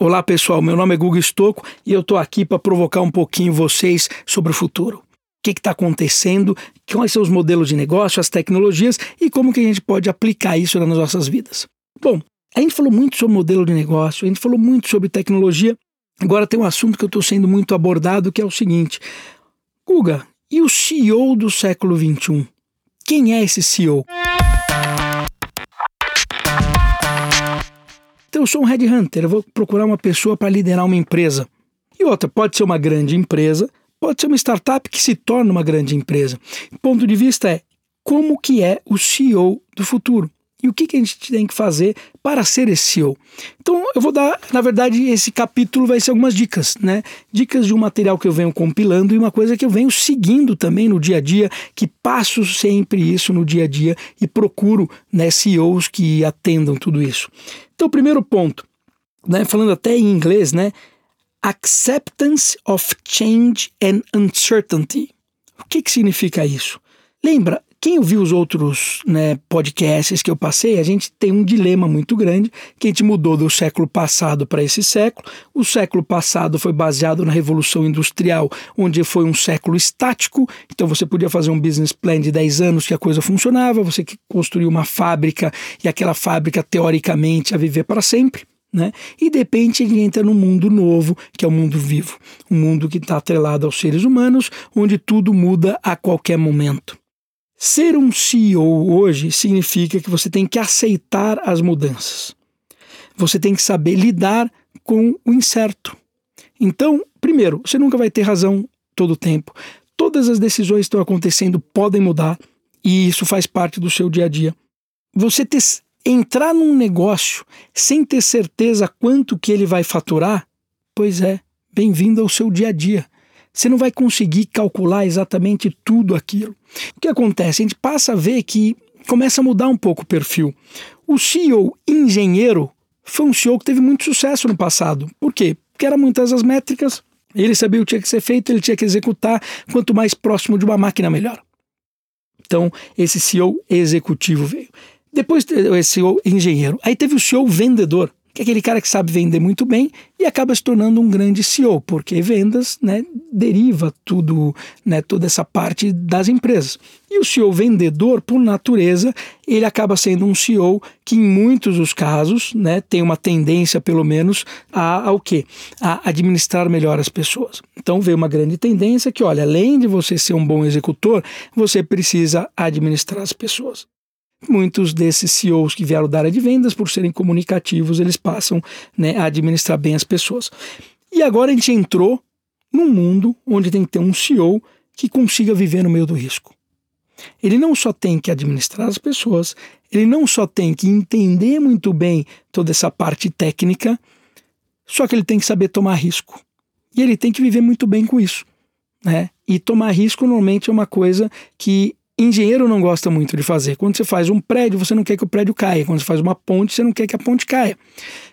Olá pessoal, meu nome é Guga Stocco e eu estou aqui para provocar um pouquinho vocês sobre o futuro. O que está acontecendo, quais são os modelos de negócio, as tecnologias e como que a gente pode aplicar isso nas nossas vidas. Bom, a gente falou muito sobre modelo de negócio, a gente falou muito sobre tecnologia. Agora tem um assunto que eu estou sendo muito abordado que é o seguinte. Guga, e o CEO do século XXI? Quem é esse CEO? Eu sou um headhunter, eu vou procurar uma pessoa para liderar uma empresa. E outra, pode ser uma grande empresa, pode ser uma startup que se torna uma grande empresa. O ponto de vista é como que é o CEO do futuro e o que a gente tem que fazer para ser esse CEO. Então eu vou dar, na verdade, esse capítulo vai ser algumas dicas, né? Dicas de um material que eu venho compilando e uma coisa que eu venho seguindo também no dia a dia, que passo sempre isso no dia a dia e procuro, né, CEOs que atendam tudo isso. Então, primeiro ponto, né, falando até em inglês, né? Acceptance of change and uncertainty. O que significa isso? Lembra, quem ouviu os outros, né, podcasts que eu passei, a gente tem um dilema muito grande, que a gente mudou do século passado para esse século. O século passado foi baseado na Revolução Industrial, onde foi um século estático. Então você podia fazer um business plan de 10 anos que a coisa funcionava, você construiu uma fábrica e aquela fábrica teoricamente ia viver para sempre, né? E de repente ele entra num mundo novo, que é o mundo vivo. Um mundo que está atrelado aos seres humanos, onde tudo muda a qualquer momento. Ser um CEO hoje significa que você tem que aceitar as mudanças. Você tem que saber lidar com o incerto. Então, primeiro, você nunca vai ter razão todo o tempo. Todas as decisões que estão acontecendo podem mudar e isso faz parte do seu dia a dia. Você entrar num negócio sem ter certeza quanto que ele vai faturar, pois é, bem-vindo ao seu dia a dia. Você não vai conseguir calcular exatamente tudo aquilo. O que acontece? A gente passa a ver que começa a mudar um pouco o perfil. O CEO engenheiro foi um CEO que teve muito sucesso no passado. Por quê? Porque eram muitas as métricas, ele sabia o que tinha que ser feito, ele tinha que executar, quanto mais próximo de uma máquina, melhor. Então, esse CEO executivo veio. Depois, esse CEO engenheiro. Aí teve o CEO vendedor, que é aquele cara que sabe vender muito bem e acaba se tornando um grande CEO, porque vendas, né, deriva tudo, né, toda essa parte das empresas. E o CEO vendedor, por natureza, ele acaba sendo um CEO que em muitos dos casos, né, tem uma tendência, pelo menos, ao quê? A administrar melhor as pessoas. Então veio uma grande tendência que, olha, além de você ser um bom executor, você precisa administrar as pessoas. Muitos desses CEOs que vieram da área de vendas, por serem comunicativos, eles passam, né, a administrar bem as pessoas. E agora a gente entrou num mundo onde tem que ter um CEO que consiga viver no meio do risco. Ele não só tem que administrar as pessoas, ele não só tem que entender muito bem toda essa parte técnica, só que ele tem que saber tomar risco. E ele tem que viver muito bem com isso, né? E tomar risco normalmente é uma coisa que engenheiro não gosta muito de fazer. Quando você faz um prédio, você não quer que o prédio caia. Quando você faz uma ponte, você não quer que a ponte caia.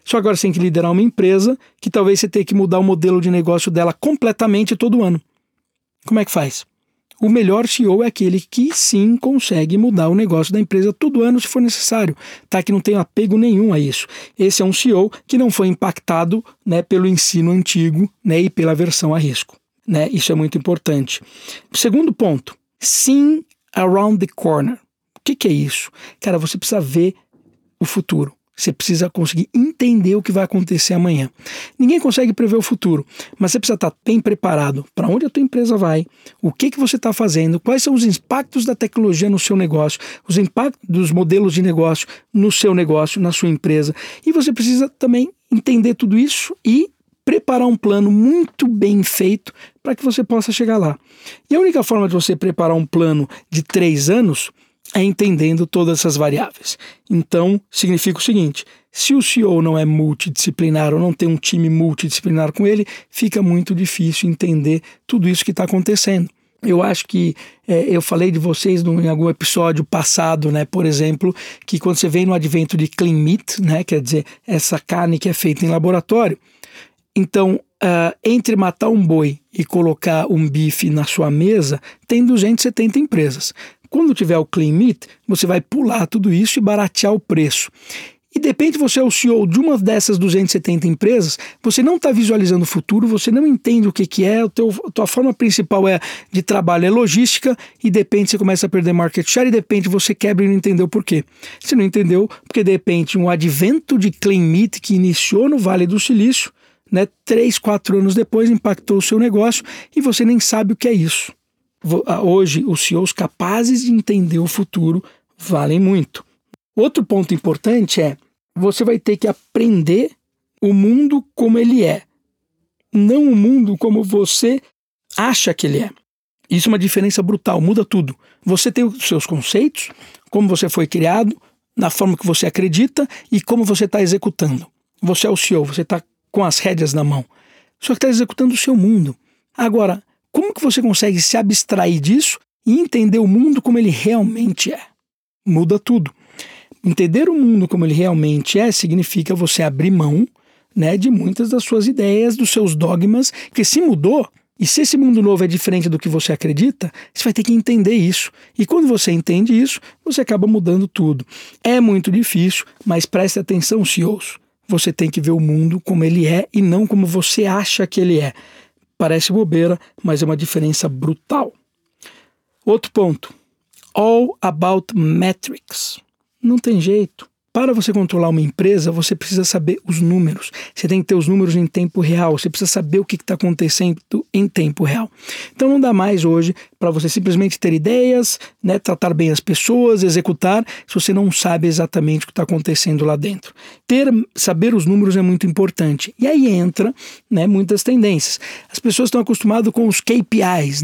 Só agora você tem que liderar uma empresa que talvez você tenha que mudar o modelo de negócio dela completamente todo ano. Como é que faz? O melhor CEO é aquele que sim consegue mudar o negócio da empresa todo ano se for necessário, tá? Que não tem apego nenhum a isso. Esse é um CEO que não foi impactado, né, pelo ensino antigo, né, e pela versão a risco, né? Isso é muito importante. Segundo ponto, sim around the corner. O que é isso? Cara, você precisa ver o futuro. Você precisa conseguir entender o que vai acontecer amanhã. Ninguém consegue prever o futuro, mas você precisa estar bem preparado para onde a tua empresa vai, o que você está fazendo, quais são os impactos da tecnologia no seu negócio, os impactos dos modelos de negócio no seu negócio, na sua empresa. E você precisa também entender tudo isso e preparar um plano muito bem feito para que você possa chegar lá. E a única forma de você preparar um plano de 3 anos é entendendo todas essas variáveis. Então, significa o seguinte, se o CEO não é multidisciplinar ou não tem um time multidisciplinar com ele, fica muito difícil entender tudo isso que está acontecendo. Eu acho que eu falei de vocês em algum episódio passado, né, por exemplo, que quando você vem no advento de Clean Meat, né, quer dizer, essa carne que é feita em laboratório, então, entre matar um boi e colocar um bife na sua mesa, tem 270 empresas. Quando tiver o Clean Meat, você vai pular tudo isso e baratear o preço. E de repente você é o CEO de uma dessas 270 empresas, você não está visualizando o futuro, você não entende o que é, a tua forma principal de trabalho é logística, e de repente você começa a perder market share, e de repente você quebra e não entendeu por quê. Você não entendeu porque de repente um advento de Clean Meat que iniciou no Vale do Silício, 3, 4 anos depois impactou o seu negócio e você nem sabe o que é isso. Hoje os CEOs capazes de entender o futuro valem muito. Outro ponto importante é: você vai ter que aprender o mundo como ele é, não o mundo como você acha que ele é. Isso é uma diferença brutal, muda tudo. Você tem os seus conceitos, como você foi criado, na forma que você acredita e como você está executando. Você é o CEO, você está com as rédeas na mão, só que está executando o seu mundo. Agora, como que você consegue se abstrair disso e entender o mundo como ele realmente é? Muda tudo. Entender o mundo como ele realmente é significa você abrir mão, de muitas das suas ideias, dos seus dogmas, que se mudou, e se esse mundo novo é diferente do que você acredita, você vai ter que entender isso. E quando você entende isso, você acaba mudando tudo. É muito difícil, mas preste atenção, CEOs. Você tem que ver o mundo como ele é e não como você acha que ele é. Parece bobeira, mas é uma diferença brutal. Outro ponto. All about metrics. Não tem jeito. Para você controlar uma empresa, você precisa saber os números. Você tem que ter os números em tempo real. Você precisa saber o que está acontecendo em tempo real. Então não dá mais hoje para você simplesmente ter ideias, tratar bem as pessoas, executar, se você não sabe exatamente o que está acontecendo lá dentro. Saber os números é muito importante. E aí entra muitas tendências. As pessoas estão acostumadas com os KPIs,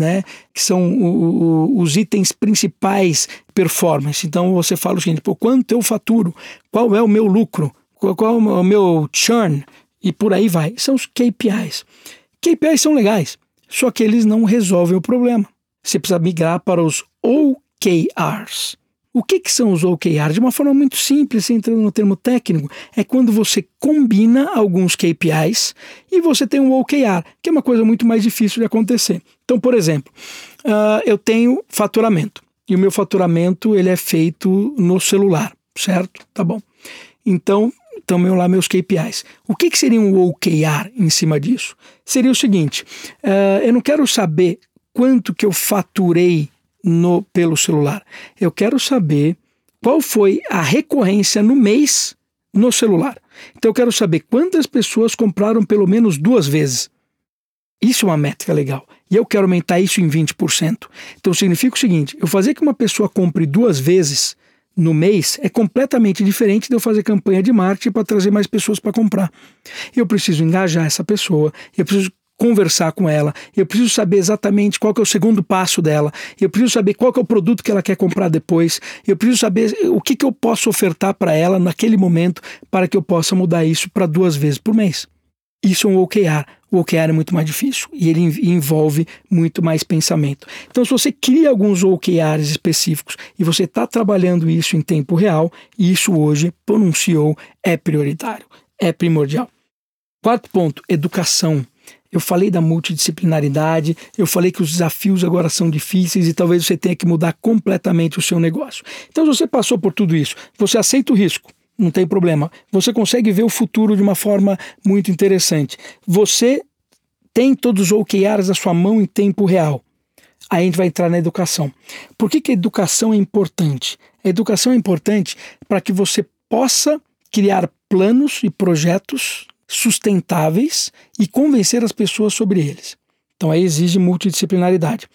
que são os itens principais performance. Então você fala o seguinte: quanto eu faturo? Qual é o meu lucro? Qual é o meu churn? E por aí vai. São os KPIs. KPIs são legais, só que eles não resolvem o problema. Você precisa migrar para os OKRs. O que são os OKRs? De uma forma muito simples, entrando no termo técnico, é quando você combina alguns KPIs e você tem um OKR, que é uma coisa muito mais difícil de acontecer. Então, por exemplo, eu tenho faturamento. E o meu faturamento ele é feito no celular, certo? Tá bom. Então, estão lá meus KPIs. O que seria um OKR em cima disso? Seria o seguinte: eu não quero saber quanto que eu faturei pelo celular. Eu quero saber qual foi a recorrência no mês no celular. Então, eu quero saber quantas pessoas compraram pelo menos 2 vezes. Isso é uma métrica legal. E eu quero aumentar isso em 20%. Então significa o seguinte: eu fazer que uma pessoa compre 2 vezes no mês é completamente diferente de eu fazer campanha de marketing para trazer mais pessoas para comprar. Eu preciso engajar essa pessoa, eu preciso conversar com ela, eu preciso saber exatamente qual que é o segundo passo dela, eu preciso saber qual que é o produto que ela quer comprar depois, eu preciso saber o que eu posso ofertar para ela naquele momento para que eu possa mudar isso para 2 vezes por mês. Isso é um OKR. O OKR é muito mais difícil e ele envolve muito mais pensamento. Então, se você cria alguns OKRs específicos e você está trabalhando isso em tempo real, isso hoje, por um CEO, é prioritário, é primordial. Quarto ponto, educação. Eu falei da multidisciplinaridade, eu falei que os desafios agora são difíceis e talvez você tenha que mudar completamente o seu negócio. Então, se você passou por tudo isso, você aceita o risco. Não tem problema. Você consegue ver o futuro de uma forma muito interessante. Você tem todos os OKRs na sua mão em tempo real. Aí a gente vai entrar na educação. Por que a educação é importante? A educação é importante para que você possa criar planos e projetos sustentáveis e convencer as pessoas sobre eles. Então aí exige multidisciplinaridade.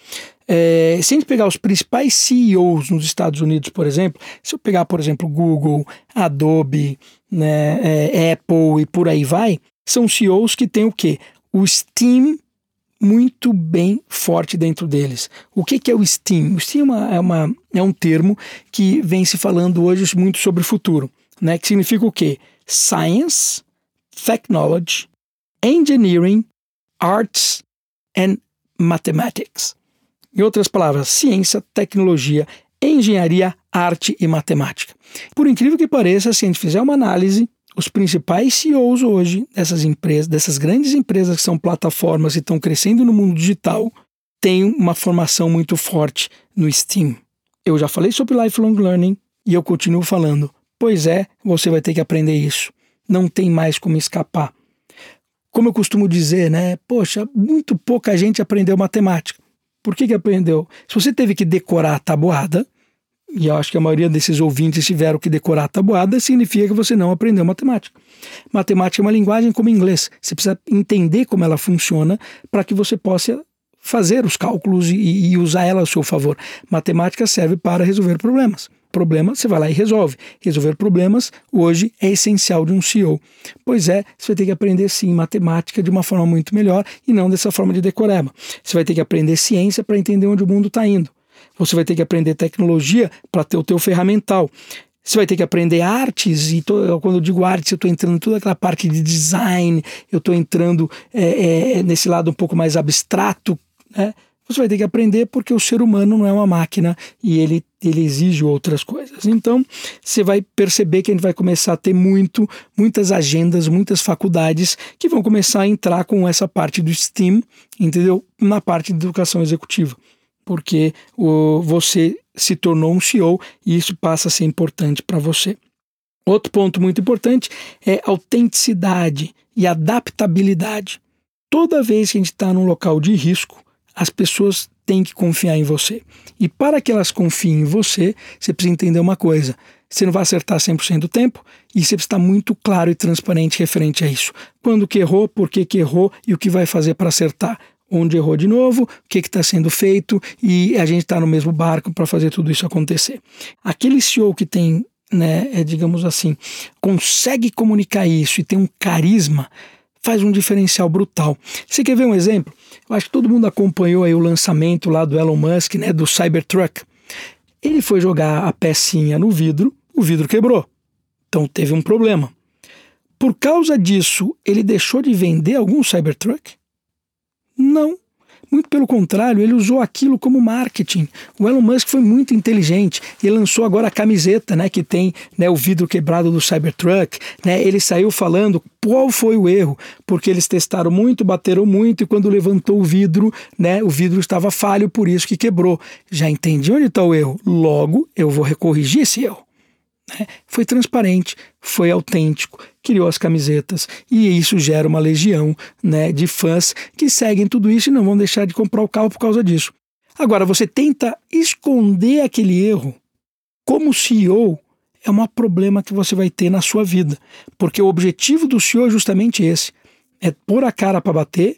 Se a gente pegar os principais CEOs nos Estados Unidos, por exemplo, se eu pegar, por exemplo, Google, Adobe, Apple e por aí vai, são CEOs que têm o quê? O STEAM muito bem forte dentro deles. O que é o STEAM? O STEAM é um termo que vem se falando hoje muito sobre o futuro, que significa o quê? Science, Technology, Engineering, Arts and Mathematics. Em outras palavras, ciência, tecnologia, engenharia, arte e matemática. Por incrível que pareça, se a gente fizer uma análise, os principais CEOs hoje dessas grandes empresas que são plataformas e estão crescendo no mundo digital, têm uma formação muito forte no STEAM. Eu já falei sobre lifelong learning e eu continuo falando. Pois é, você vai ter que aprender isso. Não tem mais como escapar. Como eu costumo dizer, né? Poxa, muito pouca gente aprendeu matemática. Por que aprendeu? Se você teve que decorar a tabuada, e eu acho que a maioria desses ouvintes tiveram que decorar a tabuada, significa que você não aprendeu matemática. Matemática é uma linguagem como inglês. Você precisa entender como ela funciona para que você possa fazer os cálculos e usar ela ao seu favor. Matemática serve para resolver problemas. Problema, você vai lá e resolve. Resolver problemas hoje é essencial de um CEO. Pois é, você vai ter que aprender sim matemática de uma forma muito melhor e não dessa forma de decoreba. Você vai ter que aprender ciência para entender onde o mundo está indo. Você vai ter que aprender tecnologia para ter o teu ferramental. Você vai ter que aprender artes, e quando eu digo artes, eu estou entrando em toda aquela parte de design, eu estou entrando nesse lado um pouco mais abstrato, né? Você vai ter que aprender porque o ser humano não é uma máquina e ele exige outras coisas. Então, você vai perceber que a gente vai começar a ter muitas agendas, muitas faculdades que vão começar a entrar com essa parte do STEAM, entendeu? Na parte de educação executiva, porque você se tornou um CEO e isso passa a ser importante para você. Outro ponto muito importante é autenticidade e adaptabilidade. Toda vez que a gente está num local de risco, as pessoas têm que confiar em você. E para que elas confiem em você, você precisa entender uma coisa. Você não vai acertar 100% do tempo e você precisa estar muito claro e transparente referente a isso. Quando que errou, por que que errou e o que vai fazer para acertar. Onde errou de novo, o que está sendo feito e a gente está no mesmo barco para fazer tudo isso acontecer. Aquele CEO que tem, né, digamos assim, consegue comunicar isso e tem um carisma, faz um diferencial brutal. Você quer ver um exemplo? Eu acho que todo mundo acompanhou aí o lançamento lá do Elon Musk, né, do Cybertruck. Ele foi jogar a pecinha no vidro, o vidro quebrou. Então teve um problema. Por causa disso, ele deixou de vender algum Cybertruck? Não. Muito pelo contrário, ele usou aquilo como marketing. O Elon Musk foi muito inteligente. Ele lançou agora a camiseta, né, que tem, né, o vidro quebrado do Cybertruck. Né, ele saiu falando qual foi o erro, porque eles testaram muito, bateram muito e quando levantou o vidro, né, o vidro estava falho, por isso que quebrou. Já entendi onde está o erro. Logo, eu vou corrigir esse erro. Foi transparente, foi autêntico, criou as camisetas e isso gera uma legião, né, de fãs que seguem tudo isso e não vão deixar de comprar o carro por causa disso. Agora, você tenta esconder aquele erro como CEO é um problema que você vai ter na sua vida, porque o objetivo do CEO é justamente esse, é pôr a cara para bater,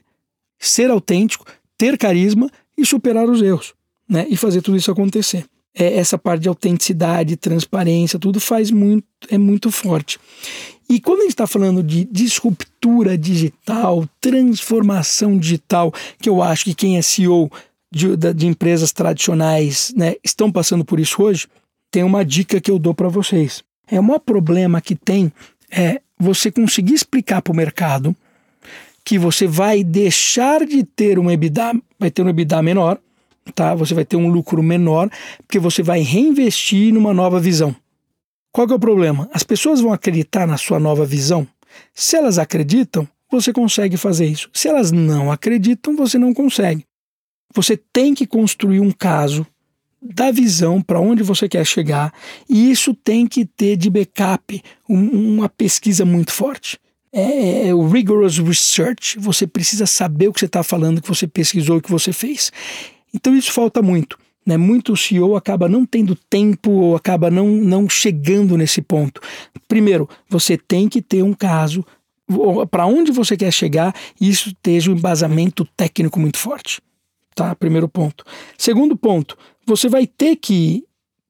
ser autêntico, ter carisma e superar os erros, né, e fazer tudo isso acontecer. Essa parte de autenticidade, transparência, tudo é muito forte. E quando a gente está falando de disruptura digital, transformação digital, que eu acho que quem é CEO de empresas tradicionais, né, estão passando por isso hoje, tem uma dica que eu dou para vocês. O maior problema que tem é você conseguir explicar para o mercado que você vai deixar de ter um EBITDA, vai ter um EBITDA menor, tá? Você vai ter um lucro menor porque você vai reinvestir numa nova visão. Qual que é o problema? As pessoas vão acreditar na sua nova visão? Se elas acreditam, você consegue fazer isso. Se elas não acreditam, você não consegue. Você tem que construir um caso da visão para onde você quer chegar e isso tem que ter de backup uma pesquisa muito forte. É o rigorous research. Você precisa saber o que você está falando, o que você pesquisou, o que você fez. Então isso falta muito, né? Muito CEO acaba não tendo tempo ou acaba não chegando nesse ponto. Primeiro, você tem que ter um caso para onde você quer chegar e isso esteja um embasamento técnico muito forte, tá? Primeiro ponto. Segundo ponto, você vai ter que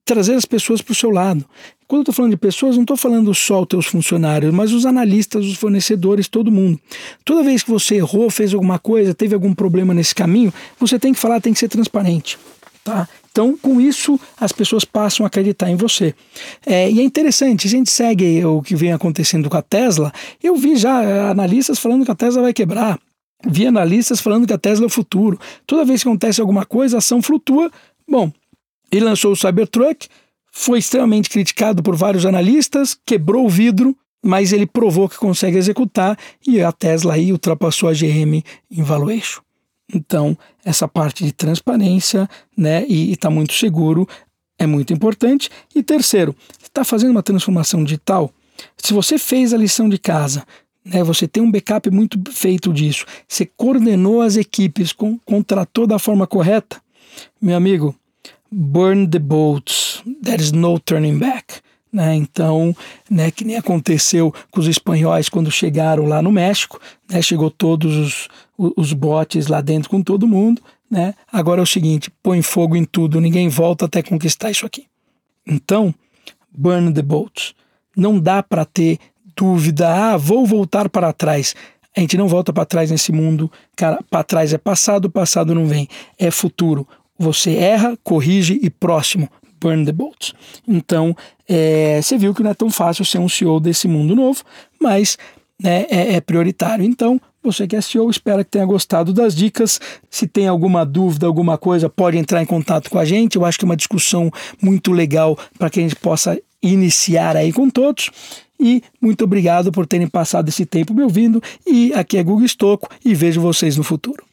trazer as pessoas para o seu lado. Quando eu estou falando de pessoas, não estou falando só os teus funcionários, mas os analistas, os fornecedores, todo mundo. Toda vez que você errou, fez alguma coisa, teve algum problema nesse caminho, você tem que falar, tem que ser transparente. Tá? Então, com isso, as pessoas passam a acreditar em você. E é interessante, a gente segue o que vem acontecendo com a Tesla. Eu vi já analistas falando que a Tesla vai quebrar. Vi analistas falando que a Tesla é o futuro. Toda vez que acontece alguma coisa, a ação flutua. Bom, ele lançou o Cybertruck, foi extremamente criticado por vários analistas, quebrou o vidro, mas ele provou que consegue executar e a Tesla aí ultrapassou a GM em valuation. Então, essa parte de transparência, né, e está muito seguro, é muito importante. E terceiro, está fazendo uma transformação digital? Se você fez a lição de casa, né, você tem um backup muito feito disso, você coordenou as equipes, contratou da forma correta, meu amigo, burn the boats, there is no turning back. Né? Então, né, que nem aconteceu com os espanhóis quando chegaram lá no México, né, chegou todos os botes lá dentro com todo mundo, né? Agora é o seguinte, põe fogo em tudo, ninguém volta até conquistar isso aqui. Então, burn the boats. Não dá para ter dúvida, vou voltar para trás. A gente não volta para trás nesse mundo, cara, para trás é passado, passado não vem, é futuro. Você erra, corrige e próximo. Burn the boats. Então, você viu que não é tão fácil ser um CEO desse mundo novo, mas né, é prioritário. Então, você que é CEO, espero que tenha gostado das dicas. Se tem alguma dúvida, alguma coisa, pode entrar em contato com a gente. Eu acho que é uma discussão muito legal para que a gente possa iniciar aí com todos. E muito obrigado por terem passado esse tempo me ouvindo. E aqui é Guga Stocco e vejo vocês no futuro.